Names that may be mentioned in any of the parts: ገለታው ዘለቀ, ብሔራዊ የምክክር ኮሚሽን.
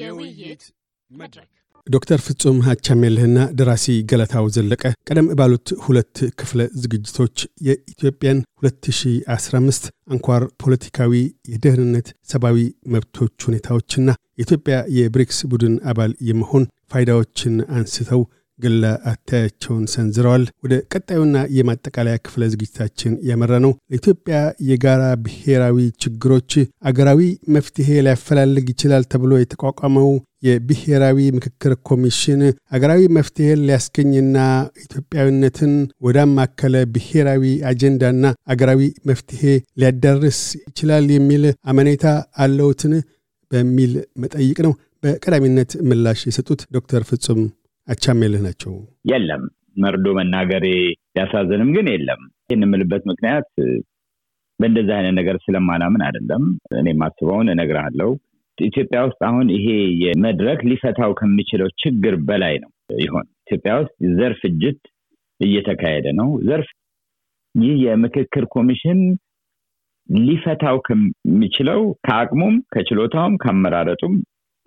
የውይይት መድረክ ዶክተር ፍጹም አቻምየለህና ደራሲ ገለታው ዘለቀ ቀደም ባሉት ሁለት ክፍለ ዝግጅቶች የኢትዮጵያን 2015 አንኳር ፖለቲካዊ የደህንነት ሰባዊ መብቶች ሁኔታዎችና ኢትዮጵያ የብሪክስ ቡድን አባል የመሆን ፋይዳዎችን አንስተው ግለ አታቸውን ሰንዝረዋል። ወደ ቀጣዩና የማጠቃለያ ክፍለ ዝግጅታችን ያመራነው ለኢትዮጵያ የጋራ ብሔራዊ ችግሮች አገራዊ መፍትሄ ሊያፈላልግ ይችላል ተብሎ የተቋቋመው የብሔራዊ ምክክር ኮሚሽን አገራዊ መፍትሄ ሊያስገኝና ኢትዮጵያዊነትን ወደ ማከለ ብሔራዊ አጀንዳና አገራዊ መፍትሄ ሊያዳርስ ይችላል የሚል አመኔታ አለውትን በሚል መጠይቅ ነው በቀዳሚነት ምላሽ የሰጡት ዶክተር ፍጹም አቻምየለህ ናቸው። የለም መርዶ መናገሬ ያሳዘንም ግን የለም እንምልበት ምክንያት በእንደዛ አይነት ነገር ስለማናምን አይደለም። እኔ ማስተባውን እነግራለሁ። ኢትዮጵያ ውስጥ አሁን ይሄ የመድረክ ሊፈታው ከሚችለው ችግር በላይ ነው ይሆን። ኢትዮጵያ ውስጥ ዘርፍ እጅት እየተካሄደ ነው። ዘርፍ ይህ የምክክር ኮሚሽን ሊፈታው ከሚችለው ከአቅሙም ከችሎታውም ከመራረጡም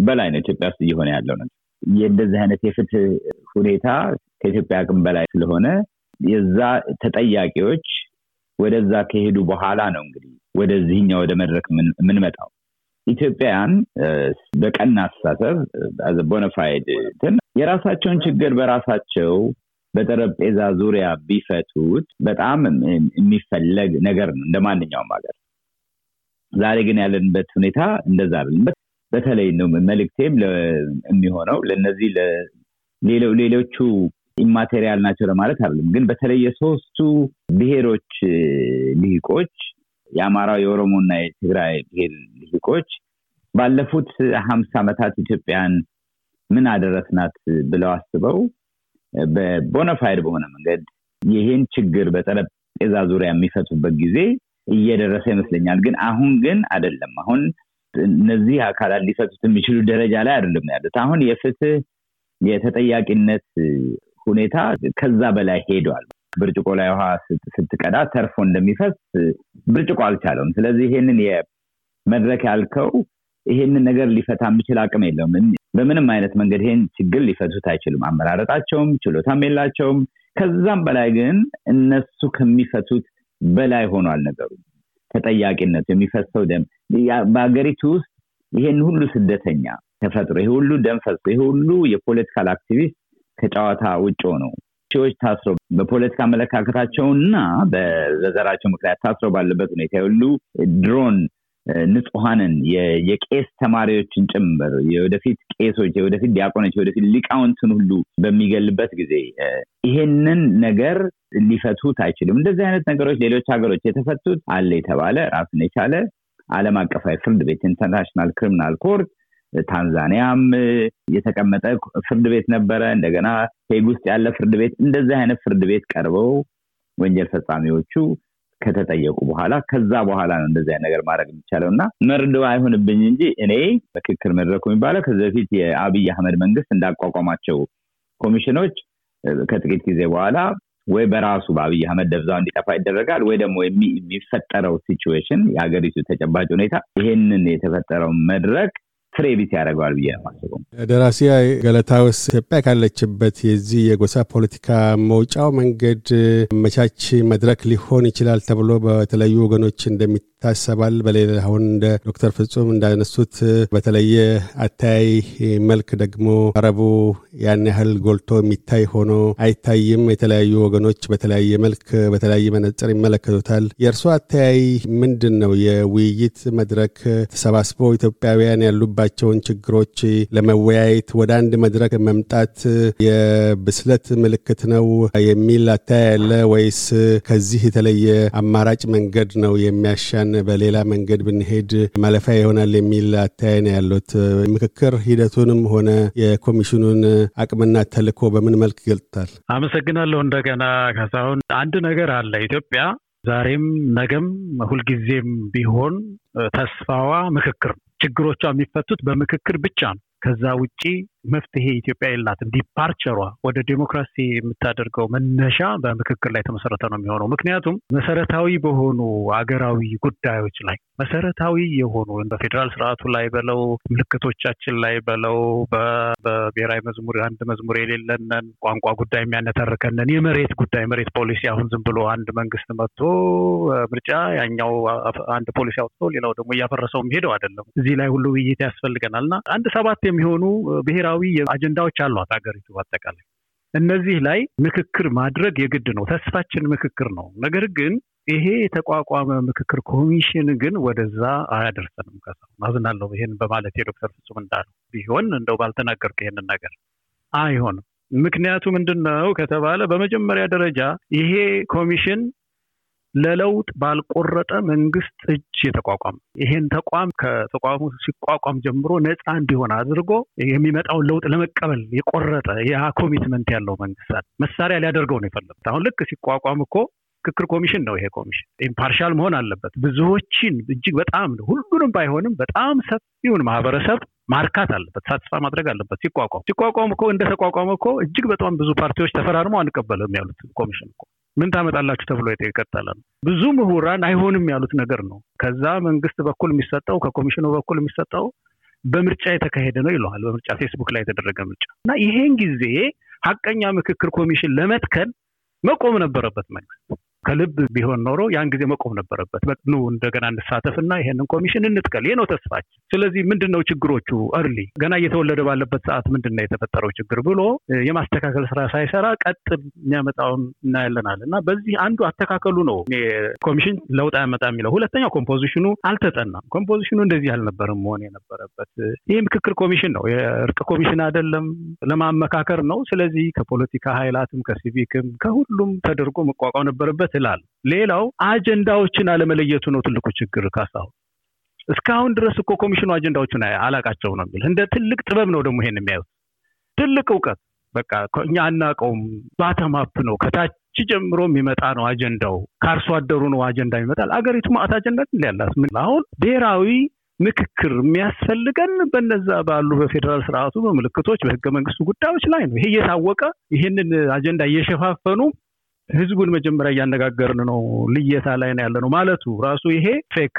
በላይ ነው ኢትዮጵያ ውስጥ እየሆነ ያለው ነው። የእንደዚህ አይነት የፍትህ ሁኔታ ከኢትዮጵያ አቅም በላይ ስለሆነ የዛ ተጠያቂዎች ወደዛ ከሄዱ በኋላ ነው እንግዲህ ወደዚህኛው ወደ መድረክ ምን መጣው። ኢትዮጵያን በቀና አስተሳሰብ as a bona fide የራሳቸውን ችግር በራሳቸው በጠረጴዛ ዙሪያ ቢፈቱት በጣም የሚፈልግ ነገር ነው እንደማንኛውም ሀገር። ዛሬ ግን ያለንበት ሁኔታ እንደዛ አይደለም። በተለይ ነው መልእክቴም ለሚሆነው ለነዚህ ለሌሎቹ ኢማቴሪያል ናቸው ለማለት አይደለም ግን በተለይ የሶስቱ ብሔሮች ሊቆች የአማራ የኦሮሞና የትግራይ ብሔር ሊቆች ባለፉት 50 ዓመታት ኢትዮጵያን ምን አደረስናት ብለው አስበው በቦናፋይድ በሆነ መንገድ ይሄን ችግር በጠረጴዛ ዙሪያ የሚፈቱበት ጊዜ እየደረሰ ይመስለኛል። ግን አሁን አይደለም። አሁን እነዚህ አካላት ሊፈቱት የሚችሉ ደረጃ ላይ አይደለም ያሉት። አሁን የፍትህ የተጠያቂነት ሁኔታ ከዛ በላይ ሄዷል። ብርጭቆ ላይ ውሃ ስትቀዳ ተርፎ እንደሚፈስ ብርጭቆ አልቻለም። ስለዚህ ይሄንን የመድረክ ያልከው ይሄንን ነገር ሊፈታ የሚችል አቅም የለውም። በምንም አይነት መንገድ ይሄን ችግር ሊፈቱት አይችሉም። አመራረጣቸውም ችሎታም የላቸውም። ከዛም በላይ ግን እነሱ ከሚፈቱት በላይ ሆኗል ነገሩ ተጠያቂነት የሚፈሰው ደም በአገሪቱ ውስጥ ይሄን ሁሉ ስደተኛ ተፈጥሮ ይሄ ሁሉ ደም ፈሶ ይሄ ሁሉ የፖለቲካ አክቲቪስት ከጫዋታ ውጪ ነው ሺዎች ታስረው በፖለቲካ አመለካከታቸውና በዘራቸው ምክንያት ታስረው ባለበት ሁኔታ ሁሉ ድሮን ንጹሃንን የቄስ ተማሪዎችን ጭምር የወደፊት ቄሶች የወደፊት ዲያቆኖች የወደፊት ሊቃውንትን ሁሉ በሚገልበት ጊዜ ይሄንን ነገር ሊፈቱት አይችልም። እንደዚህ አይነት ነገሮች ሌሎች ሀገሮች የተፈቱት አለ የተባለ ራስን የቻለ ዓለም አቀፍ ፍርድ ቤት ኢንተርናሽናል ክሪሚናል ኮርት ታንዛኒያም የተቀመጠ ፍርድ ቤት ነበረ። እንደገና ሄግ ውስጥ ያለ ፍርድ ቤት እንደዚህ አይነት ፍርድ ቤት ቀርበው ወንጀል ፈጻሚዎቹ ከተጠየቁ በኋላ ከዛ በኋላ ነው እንደዚህ አይነት ነገር ማድረግ የሚቻለውና መርዶ አይሆንብኝ እንጂ እኔ ምክክር መድረኩ የሚባለው ከዚህ በፊት የአብይ አህመድ መንግስት እንዳቋቋማቸው ኮሚሽኖች ከጥቂት ጊዜ በኋላ ወይ በራሱ በአብይ አህመድ ደብዛው እንዲጠፋ ይደረጋል ወይ ደግሞ የሚፈጠረው ሲቹዌሽን የሀገሪቱ ተጨባጭ ሁኔታ ይሄንን የተፈጠረው መድረክ ፍሬቢት ያደርጋል ብዬ አስባለሁ። ደራሲያ ገለታውስ ኢትዮጵያ ካለችበት የዚህ የጎሳ ፖለቲካ መውጫው መንገድ መቻች መድረክ ሊሆን ይችላል ተብሎ በተለያዩ ወገኖች እንደሚታሰባል በሌላ አሁን እንደ ዶክተር ፍጹም እንዳነሱት በተለየ አታይ መልክ ደግሞ አረቡ ያን ያህል ጎልቶ የሚታይ ሆኖ አይታይም። የተለያዩ ወገኖች በተለያየ መልክ በተለያየ መነጽር ይመለከቱታል። የእርሱ አታይ ምንድነው? የውይይት መድረክ ተሰባስቦ ኢትዮጵያውያን ያሉ ባቸውን ችግሮች ለመወያየት ወደ አንድ መድረክ መምጣት የብስለት ምልክት ነው የሚል አታያለ ወይስ ከዚህ የተለየ አማራጭ መንገድ ነው የሚያሻን በሌላ መንገድ ብንሄድ ማለፊያ ይሆናል የሚል አታያይ ነው ያሉት? ምክክር ሂደቱንም ሆነ የኮሚሽኑን አቅምና ተልዕኮ በምን መልክ ይገልጣል? አመሰግናለሁ እንደገና ካሳሁን። አንድ ነገር አለ ኢትዮጵያ ዛሬም ነገም ሁልጊዜም ቢሆን ተስፋዋ ምክክር ችግሮቿ የሚፈቱት በምክክር ብቻ ነው። ከዛ ውጪ መፍትሄ ኢትዮጵያ የላትም። ዲፓርቸሯ ወደ ዲሞክራሲ የምታደርገው መነሻ በምክክር ላይ ተመሰረተ ነው የሚሆነው። ምክንያቱም መሰረታዊ በሆኑ አገራዊ ጉዳዮች ላይ መሰረታዊ የሆኑ በፌደራል ስርዓቱ ላይ በለው ምልክቶቻችን ላይ በለው በብሔራዊ መዝሙር አንድ መዝሙር የሌለነን ቋንቋ ጉዳይ የሚያነታርከነን የመሬት ጉዳይ መሬት ፖሊሲ አሁን ዝም ብሎ አንድ መንግስት መጥቶ ምርጫ ያኛው አንድ ፖሊሲ አውጥቶ ሌላው ደግሞ ያፈረሰው የሚሄደው አይደለም። እዚህ ላይ ሁሉ ውይይት ያስፈልገናልና አንድ 7 የሚሆኑ ብሔራዊ አጀንዳዎች አሏት አገሪቱ በአጠቃላይ። እነዚህ ላይ ምክክር ማድረግ የግድ ነው። ተስፋችን ምክክር ነው። ነገር ግን ይሄ ተቋቋመ ምክክር ኮሚሽን ግን ወደዛ አያደርሰንም። ከዛናዝናለሁ ይሄን በማለት የዶክተር ፍጹም እንዳለው ቢሆን እንደው ባልተናገርኩ ይሄንን ነገር አይሆንም። ምክንያቱም እንደነው ከተባለ በመጀመሪያ ደረጃ ይሄ ኮሚሽን ለለውጥ ባልቆረጠ መንግስት እጅ የተቋቋመ ይሄን ተቋም ከተቋሙ ሲቋቋም ጀምሮ ነፃ እንዲሆን አድርጎ የሚመጣው ለውጥ ለመቀበል የቆረጠ ያ ኮሚትመንት ያለው መንግስት መሳሪያ ሊያደርገው ነው የፈለገው። አሁን ልክ ሲቋቋም እኮ ምክክር ኮሚሽን ነው። ይሄ ኮሚሽን ኢምፓርሻል መሆን አለበት። ብዙዎችን እጅግ በጣም ነው ሁሉንም ባይሆንም በጣም ሰፊውን ማህበረሰብ ማርካት አለበት፣ ሳትስፋ ማድረግ አለበት። ሲቋቋም እኮ እንደተቋቋመ እኮ እጅግ በጣም ብዙ ፓርቲዎች ተፈራርመው አንቀበለም ያሉት ኮሚሽን እኮ ምን ታመጣላችሁ ተብሎ የተከተለ ነው። ብዙ ምሁራን አይሆንም ያሉት ነገር ነው። ከዛ መንግስት በኩል የሚሰጣው ከኮሚሽኑ በኩል የሚሰጣው በምርጫ የተካሄደ ነው ይሏል። በምርጫ ፌስቡክ ላይ የተደረገ ምርጫና ይሄን ጊዜ ሐቀኛ ምክክር ኮሚሽን ለመትከል መቆም ነበረበት መንግስት። ከልብ ቢሆን ኖሮ ያን ጊዜ መቆም ነበረበት። በሉ እንደገና እንሳተፍና ይሄንን ኮሚሽን እንጥቀል የነው ተስፋችን። ስለዚህ ምንድነው ችግሮቹ early ገና እየተወለደ ባለበት ሰዓት ምንድነው የተፈጠረው ችግር ብሎ የማስተካከል ስራ ሳይሰራ ቀጥ የሚያመጣው እናያለናልና በዚህ አንዱ አስተካከሉ ነው ኮሚሽን ለውጥ ያመጣም ይላል። ሁለተኛው ኮምፖዚሽኑ አልተጠናም። ኮምፖዚሽኑ እንደዚህ አልነበረም ሆነ የነበረበት። ይሄ ምክክር ኮሚሽን ነው የእርቅ ኮሚሽን አይደለም፣ ለማመካከር ነው። ስለዚህ ከፖለቲካ ኃይላትም ከሲቪክም ከሁሉም ተደርጎ መቋቋም ነበረበት ይላል። ሌላው አጀንዳዎችን አለመለየቱ ነው ትልቁ ችግር ካሳው። እስካሁን ድረስ እኮ ኮሚሽኑ አጀንዳዎችን አላቃቸው ነው የሚል እንደ ትልቅ ጥበብ ነው ደግሞ ይሄን የሚያዩት ትልቅ ዕውቀት በቃ እኛ አናቀውም ባተም አፕ ነው ከታች ጀምሮ የሚመጣ ነው አጀንዳው። ካርሶ አደሩ ነው አጀንዳ ይመጣል። አገሪቱ ማአት አጀንዳ ለያላት ምን አሁን ብሔራዊ ምክክር የሚያስፈልገን በነዛ ባሉ በፌደራል ስርዓቱ በመልክቶች በህገ መንግስቱ ጉዳዮች ላይ ነው። ይሄ የታወቀ ይሄንን አጀንዳ እየሸፋፈኑ ህዝቡን መጀመሪያ ያነጋገርን ነው ልየታ ላይ ነው ያለነው ማለቱ ራሱ ይሄ ፌክ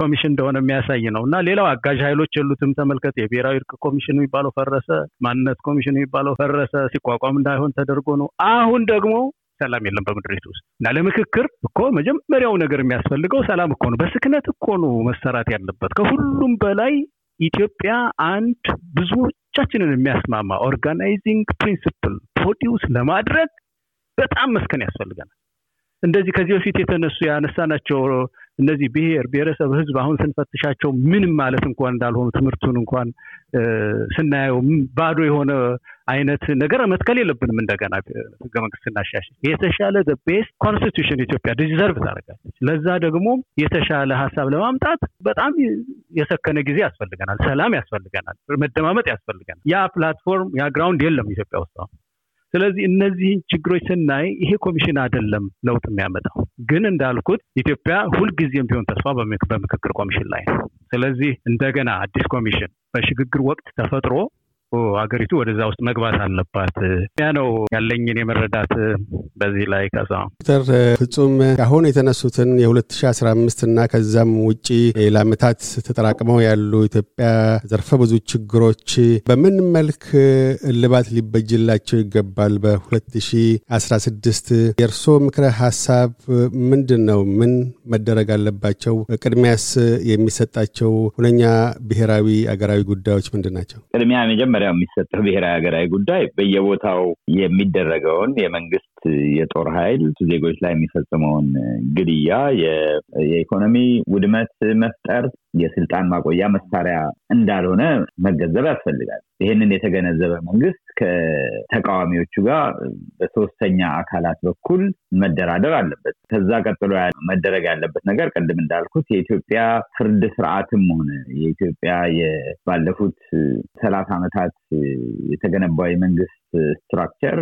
ኮሚሽን እንደሆነ የሚያሳይ ነውና ሌላው አጋዥ ኃይሎች የሉትም። ተመልከተ የብሔራዊ የምክክር ኮሚሽን የሚባለው ፈረሰ፣ ማንነት ኮሚሽን የሚባለው ፈረሰ። ሲቋቋም እንዳይሆን ተደርጎ ነው። አሁን ደግሞ ሰላም የለም በምድሪቱ ውስጥ። እና ለምክክር እኮ መጀመሪያው ነገር የሚያስፈልገው ሰላም እኮ ነው። በስክነት እኮ ነው መሰራት ያለበት። ከሁሉም በላይ ኢትዮጵያ አንድ ብዙዎቻችንን የሚያስማማ ኦርጋናይዚንግ ፕሪንሲፕል ፕሮዲዩስ ለማድረግ በጣም መስከን ያስፈልጋል። እንደዚህ ከዚህ በፊት የተነሱ ያነሳናቸው እነዚህ ብሔር ብሔረሰብ ህዝብ አሁን ስንፈትሻቸው ምንም ማለት እንኳን እንዳልሆኑ ትምርቱን እንኳን ስናየው ባዶ የሆነ አይነት ነገር መትከል የለብንም። እንደገና ህገ መንግስቱን አሻሽል የተሻለ the best constitution ኢትዮጵያ ዲዘርቭ ታደርጋለች። ለዛ ደግሞ የተሻለ ሐሳብ ለማምጣት በጣም የሰከነ ጊዜ ያስፈልጋል። ሰላም ያስፈልጋል፣ መደማመጥ ያስፈልጋል። ያ ፕላትፎርም ያ ግራውንድ የለም ኢትዮጵያ ውስጥ። ስለዚህ እነዚህ ችግሮች ስናይ ይሄ ኮሚሽን አይደለም ለውጥ የሚያመጣው። ግን እንዳልኩት ኢትዮጵያ ሁሉ ጊዜም ቢሆን ተስፋ በምክክር ኮሚሽን ላይ ነው። ስለዚህ እንደገና አዲስ ኮሚሽን በሽግግር ወቅት ተፈጥሮ አገሪቱ ወደዛ ውስጥ መግባት አለባት። ያነው ያለኝን የመረዳት በዚህ ላይ ከዛ ዶክተር ፍጹም አሁን የተነሱትን የ2015 እና ከዛም ውጪ ለዓመታት ተጠራቅመው ያሉ ኢትዮጵያ ዘርፈ ብዙ ችግሮች በምን መልክ እልባት ሊበጅላቸው ይገባል? በ2016 የርሶ ምክረ ሐሳብ ምንድነው? ምን መደረግ አለባቸው? ቅድሚያስ የሚሰጣቸው ሁለኛ ብሔራዊ አገራዊ ጉዳዮች ምንድናቸው? ቅድሚያ መጀመሪያ የሚሰጠው ብሔራዊ አገራዊ ጉዳይ በየቦታው የሚደረገውን የመንግስት የጦር ኃይል ዜጎች ላይ የሚፈጽመውን ግድያ፣ የኢኮኖሚ ውድመት መፍጠር፣ የስልጣን ማቆያ መሳሪያ እንዳልሆነ መገንዘብ ያስፈልጋል። ይሄንን የተገነዘበ መንግስት ከተቃዋሚዎቹ ጋር በሶስተኛ አካላት በኩል መደራደር አለበት። ከዛ ቀጥሎ መደረግ ያለበት ነገር ቀደም እንዳልኩት የኢትዮጵያ ፍርድ ስርዓትም ሆነ የኢትዮጵያ ባለፉት 30 ዓመታት የተገነባው መንግስት ስትራክቸር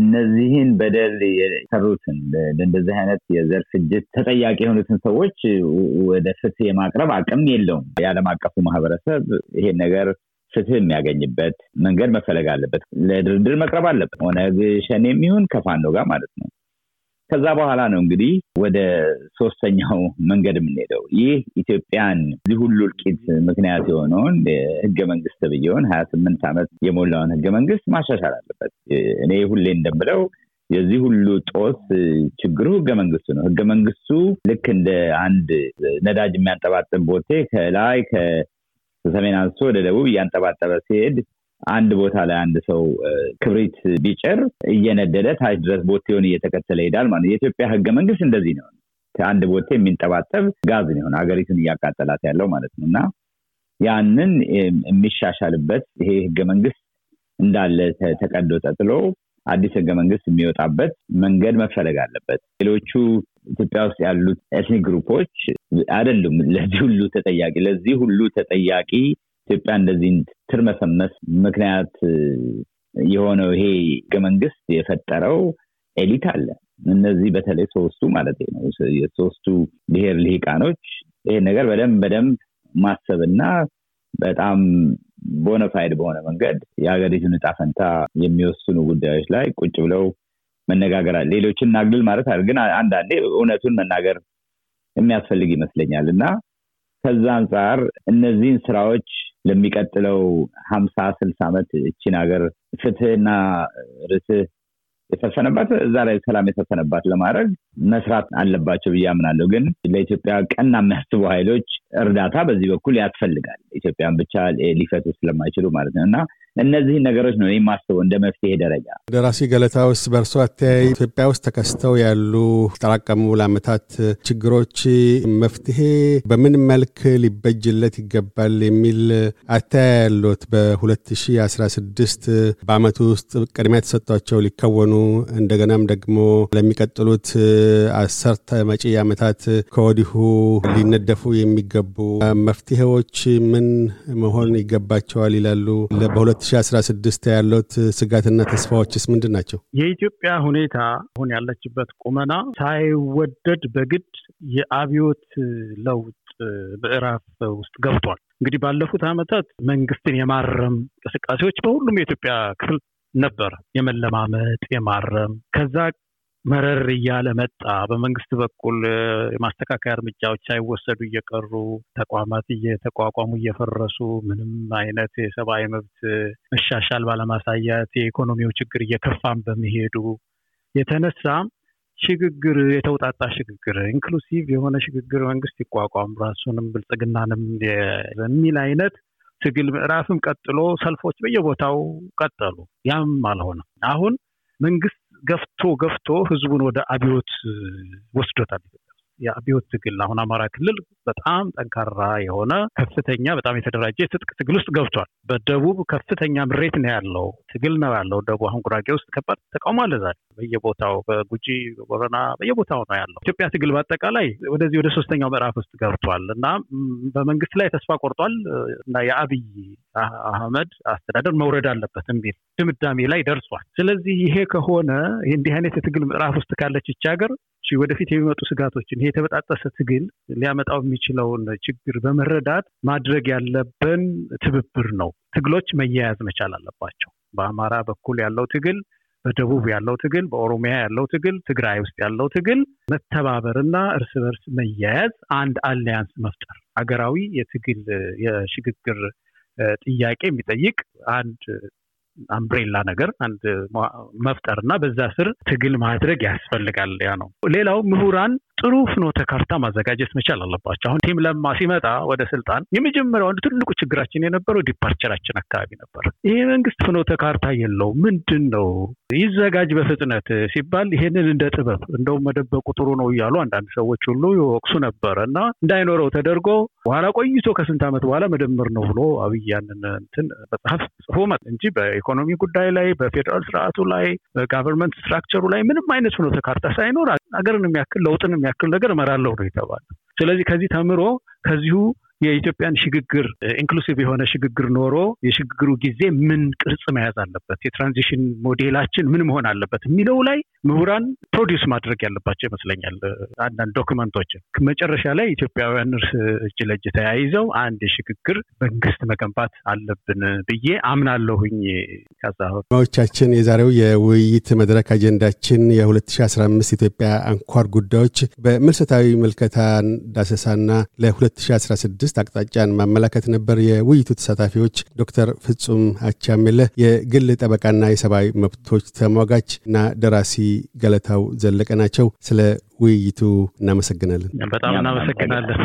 እነዚህን በደል የሰሩትን እንደዚህ አይነት የዘር ፍጅት ተጠያቂ የሆኑትን ሰዎች ወደ ፍትህ የማቅረብ አቅም የለውም። የዓለም አቀፉ ማህበረሰብ ይሄን ነገር ፍትህ የሚያገኝበት መንገድ መፈለግ አለበት። ለድርድር መቅረብ አለበት። ኦነግ ሸኔም ይሁን ከፋኖ ጋር ማለት ነው። ከዛ በኋላ ነው እንግዲህ ወደ ሶስተኛው መንገድ የምንሄደው። ይህ ኢትዮጵያን ለሁሉ ልቂት ምክንያት የሆነውን ህገ መንግስት ብየውን 28 ዓመት የሞላውን ህገ መንግስት ማሻሻል አለበት። እኔ ሁሌ እንደምለው የዚህ ሁሉ ጦስ ችግሩ ህገ መንግስቱ ነው። ህገ መንግስቱ ልክ እንደ አንድ ነዳጅ የሚያንጠባጥብ ቦቴ ከላይ ከሰሜን አንስቶ ወደ ደቡብ ያንጠባጠበ ሲሄድ አንድ ቦታ ላይ አንድ ሰው ክብሪት ቢጭር እየነደደ ታች ድረስ ቦቴውን እየተከተለ ይሄዳል ማለት። የኢትዮጵያ ህገ መንግስት እንደዚህ ነው። ከአንድ ቦቴ የሚንጠባጠብ ጋዝ ነው ሀገሪቱን እያቃጠላት ያለው ማለት ነውና ያንን የሚሻሻልበት ይሄ ህገ መንግስት እንዳለ ተቀዶ ተጥሎ አዲስ ህገ መንግስት የሚወጣበት መንገድ መፈለግ አለበት። ሌሎቹ ኢትዮጵያ ውስጥ ያሉት ኤትኒክ ግሩፖች አይደሉም ለዚህ ሁሉ ተጠያቂ ኢትዮጵያ እንደዚህ ትርመሰመስ ምክንያት የሆነው ይሄ ህገ መንግስት የፈጠረው ኤሊት አለ። እነዚህ በተለይ ሶስቱ ማለት ነው የሶስቱ ብሔር ሊቃኖች ይሄ ነገር በደንብ ማሰብና በጣም ቦናፋይድ በሆነ መንገድ የሀገሪቱን ዕጣ ፈንታ የሚወስኑ ጉዳዮች ላይ ቁጭ ብለው መነጋገር አለ። ሌሎችን እናግል ማለት አድርገን አንዳንዴ እውነቱን መናገር የሚያስፈልግ ይመስለኛልና ከዛ አንፃር እነዚህን ስራዎች ለሚቀጥለው 50 60 ዓመት እቺን ሀገር ፍትህና ርትዕ የተፈነባት እዛ ላይ ሰላም የተፈነባት ለማድረግ መስራት አለባቸው ብያምናለሁ። ግን ለኢትዮጵያ ቀና የሚያስቡ ኃይሎች እርዳታ በዚህ በኩል ያስፈልጋል። ኢትዮጵያን ብቻ ሊፈቱ ስለማይችሉ ማለት ነውና እነዚህ ነገሮች ነው የማስተው እንደ መፍትሄ ደረጃ። ደራሲ ገለታውስ በርሷ አታይ ኢትዮጵያ ውስጥ ተከስተው ያሉ ተራቀሙ ለአመታት ችግሮች መፍትሄ በምን መልኩ ሊበጅለት ይገባል የሚል አታያሉት በ2016 በአመቱ ውስጥ ቅድሚያ ተሰጥቷቸው ሊከወኑ እንደገናም ደግሞ ለሚቀጥሉት 10 መጪ አመታት ከወዲሁ ሊነደፉ የሚገቡ መፍትሄዎች ምን መሆን ይገባቸዋል ይላሉ። ለበ20 2016 ያሉት ስጋትና ተስፋዎችስ ምንድናቸው? የኢትዮጵያ ሁኔታ አሁን ያለችበት ቁመና ሳይወደድ በግድ የአብዮት ለውጥ ምዕራፍ ውስጥ ገብቷል። እንግዲህ ባለፉት አመታት መንግስትን የማረም እንቅስቃሴዎች በሁሉም የኢትዮጵያ ክፍል ነበር። የመለማመጥ የማረም ከዛ መረር እያለ መጣ። በመንግስት በኩል የማስተካከያ እርምጃዎች ሳይወሰዱ እየቀሩ ተቋማት እየተቋቋሙ እየፈረሱ ምንም አይነት የሰብአዊ መብት መሻሻል ባለማሳየት የኢኮኖሚው ችግር እየከፋም በመሄዱ የተነሳ ሽግግር የተውጣጣ ሽግግር ኢንክሉሲቭ የሆነ ሽግግር መንግስት ይቋቋም ራሱንም ብልጽግናንም የሚል አይነት ትግል ምዕራፍም ቀጥሎ ሰልፎች በየቦታው ቀጠሉ። ያም አልሆነ አሁን መንግስት ገፍቶ ህዝቡን ወደ አብዮት ወስዶታል። የአብዮት ትግል አሁን አማራ ክልል በጣም ጠንካራ የሆነ ከፍተኛ በጣም የተደራጀ የትጥቅ ትግል ውስጥ ገብቷል። በደቡብ ከፍተኛ ምሬት ነው ያለው ትግል ነው ያለው። ደቡብ አሁን ጉራጌ ውስጥ ከባድ ተቃውሞ አለ ዛሬ በየቦታው በጉጂ በቦረና በየቦታው ነው ያለው። ኢትዮጵያ ትግል በአጠቃላይ ወደዚህ ወደ ሶስተኛው ምዕራፍ ውስጥ ገብቷል እና በመንግስት ላይ ተስፋ ቆርጧል እና የአብይ አህመድ አስተዳደር መውረድ አለበት እንዴ ድምዳሜ ላይ ደርሷል። ስለዚህ ይሄ ከሆነ እንዲህ አይነት የትግል ምዕራፍ ውስጥ ካለች እቺ ሀገር ወደፊት የሚመጡ ስጋቶችን ይሄ ተበጣጣሰ ትግል ሊያመጣው የሚችለውን ችግር በመረዳት ማድረግ ያለብን ትብብር ነው። ትግሎች መያያዝ መቻል አለባቸው። በአማራ በኩል ያለው ትግል፣ በደቡብ ያለው ትግል፣ በኦሮሚያ ያለው ትግል፣ ትግራይ ውስጥ ያለው ትግል መተባበርና እርስ በርስ መያያዝ አንድ አሊያንስ መፍጠር ሀገራዊ የትግል የሽግግር ጥያቄ የሚጠይቅ አንድ አምብሬላ ነገር አንድ መፍጠርና በዛ ስር ትግል ማድረግ ያስፈልጋል። ያ ነው። ሌላው ምሁራን ጥሩ ፍኖተ ካርታ ማዘጋጀት መቻል አለባቸው። አሁን ቲም ለማ ሲመጣ ወደ ስልጣን የመጀመሪያው አንድ ትልቁ ችግራችን የነበረው ዲፓርቸራችን አካባቢ ነበር። ይሄ መንግስት ፍኖተ ካርታ የለው ምንድነው ይዘጋጅ በፍጥነት ሲባል ይሄንን እንደ ጥበብ እንደው መደበቁ ጥሩ ነው እያሉ አንዳንድ ሰዎች ሁሉ ይወቅሱ ነበርና እንዳይኖረው ተደርጎ በኋላ ቆይቶ ከስንት ዓመት በኋላ መደመር ነው ብሎ አብይ ያንን በጽሁፍ ሆመት እንጂ በኢኮኖሚ ጉዳይ ላይ በፌደራል ስርዓቱ ላይ በጋቨርንመንት ስትራክቸሩ ላይ ምንም አይነት ፍኖተ ካርታ ሳይኖር አገርንም ያክል ለውጥንም ያክል ነገር መራለው ነው የተባለው። ስለዚህ ከዚህ ተምሮ ከዚሁ የኢትዮጵያን ሽግግር ኢንክሉሲቭ የሆነ ሽግግር ኖሮ የሽግግሩ ጊዜ ምን ቅርጽ መያዝ አለበት፣ የትራንዚሽን ሞዴላችን ምን መሆን አለበት የሚለው ላይ ምሁራን ፕሮዲዩስ ማድረግ ያለባቸው ይመስለኛል። አንዳንድ ዶክመንቶች መጨረሻ ላይ ኢትዮጵያውያን እጅ ለእጅ ተያይዘው አንድ የሽግግር መንግስት መገንባት አለብን ብዬ አምናለሁኝ። ከዛዎቻችን የዛሬው የውይይት መድረክ አጀንዳችን የ2015 ኢትዮጵያ አንኳር ጉዳዮች በምልሰታዊ ምልከታ ዳሰሳና ለ2016 አቅጣጫን ማመላከት ነበር። የውይይቱ ተሳታፊዎች ዶክተር ፍጹም አቻምየለህ የግል ጠበቃና የሰብአዊ መብቶች ተሟጋችና ደራሲ ገለታው ዘለቀ ናቸው። ስለ ውይይቱ እናመሰግናለን። በጣም እናመሰግናለን።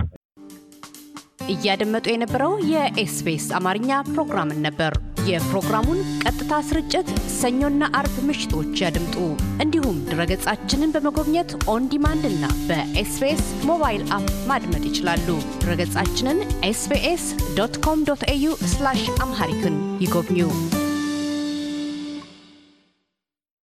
እያደመጡ የነበረው የኤስቢኤስ አማርኛ ፕሮግራም ነበር። የፕሮግራሙን ቀጥታ ስርጭት ሰኞና አርብ ምሽቶች ያድምጡ። እንዲሁም ድረገጻችንን በመጎብኘት ኦን ዲማንድ እና በኤስቢኤስ ሞባይል አፕ ማድመጥ ይችላሉ። ድረገጻችንን sbs.com.au/amharican ይጎብኙ።